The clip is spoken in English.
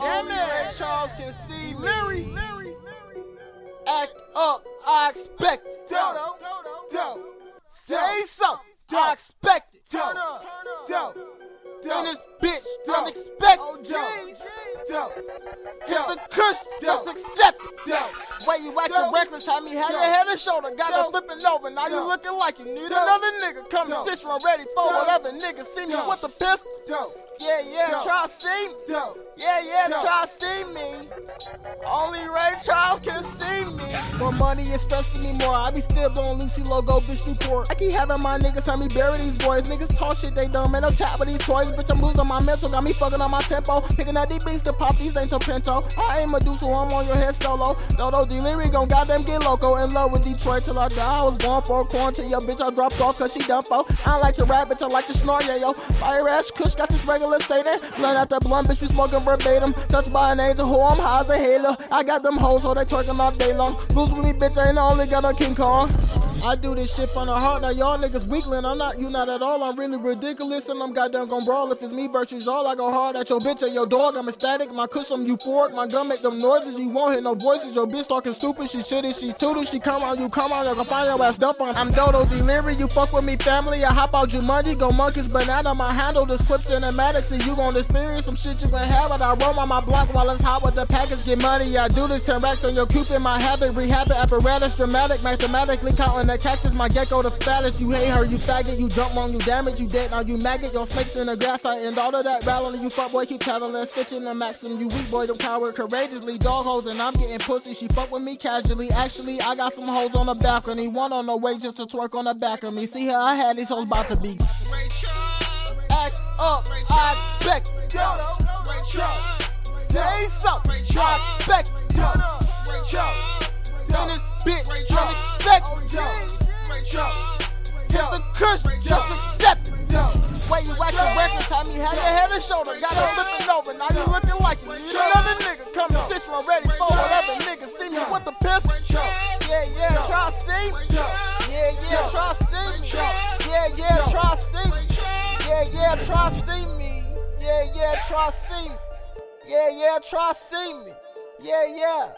Only Ray Charles can see Leary. Act up, I expect it. Dodo, Dodo, say something, I expect it. Dodo, Dodo, and this bitch unexpected. Dodo, hit the cushion, just accept it. Way you acting reckless, had me had your head and shoulder, got her flipping over. Now you looking like you need another nigga. Come to sit you, I'm ready for whatever nigga. See me with the pistol. Yeah, try see me. Yeah, try see me. Only Ray Charles can see me. More money is stressing me more. I be still doing Lucy Logo, bitch Newport. I keep having my niggas tell me bury these boys. Niggas talk shit, they dumb, man. No chat with these toys. Bitch, I'm losing my mental. Got me fucking on my tempo. Picking out these beats to pop, these ain't your pinto. I ain't Medusa, I'm on your head solo. Dodo Delivery gon' goddamn get loco. In love with Detroit till I die. I was born for a quarantine. Yo, bitch, I dropped off cause she done for. I don't like to rap, bitch, I like to snore, yeah, yo. Fire ass Kush got this regular Satan. Blood out that blunt, bitch, you smoking verbatim. Touched by an angel, who I'm high as a halo. I got them hoes, so they twerking all day long. Lose with me, bitch, I ain't the only got a King Kong. I do this shit from the heart, now y'all niggas weakling. I'm not, you not at all, I'm really ridiculous. And I'm goddamn gon' brawl, if it's me versus y'all. I go hard at your bitch and your dog, I'm ecstatic. My cushion euphoric, my gun make them noises. You won't hear no voices, your bitch talking stupid. She shitty, she tooted, she come on, you gon' find your ass dump on. I'm Dodo Delivery, you fuck with me family. I hop out Jumanji, go monkeys, banana. My handle, the script cinematics. And you gon' experience some shit you gon' have. And I roam on my block while it's hot with the package. Get money, I do this, 10 racks on your coupon. My habit, rehab it, apparatus, dramatic. Mathematically counting the cactus, my gecko the fattest. You hate her, you faggot, you jump wrong, you damage, you dead, now you maggot. Your snakes in the grass, I end all of that rattling. You fuck boy, keep tattling, stitching and maxing. You weak boy, don't power courageously. Dog hoes and I'm getting pussy, she fuck with me casually. Actually, I got some hoes on the balcony. One on the way just to twerk on the back of me. See how I had these hoes about to be. Act up, I expect. Say something, I expect. And this bitch unexpected. Hit the cushion, just accept it. Way you acting reckless, had me had your head and shoulder, got her flipping over. Now you looking like you need another nigga. Come to sit you, I'm ready for whatever nigga. See me with the pistol. Yeah, try see me. Yeah, try see me. Yeah, try see me. Yeah, try see me. Yeah, try see me. Yeah, try see me. Yeah.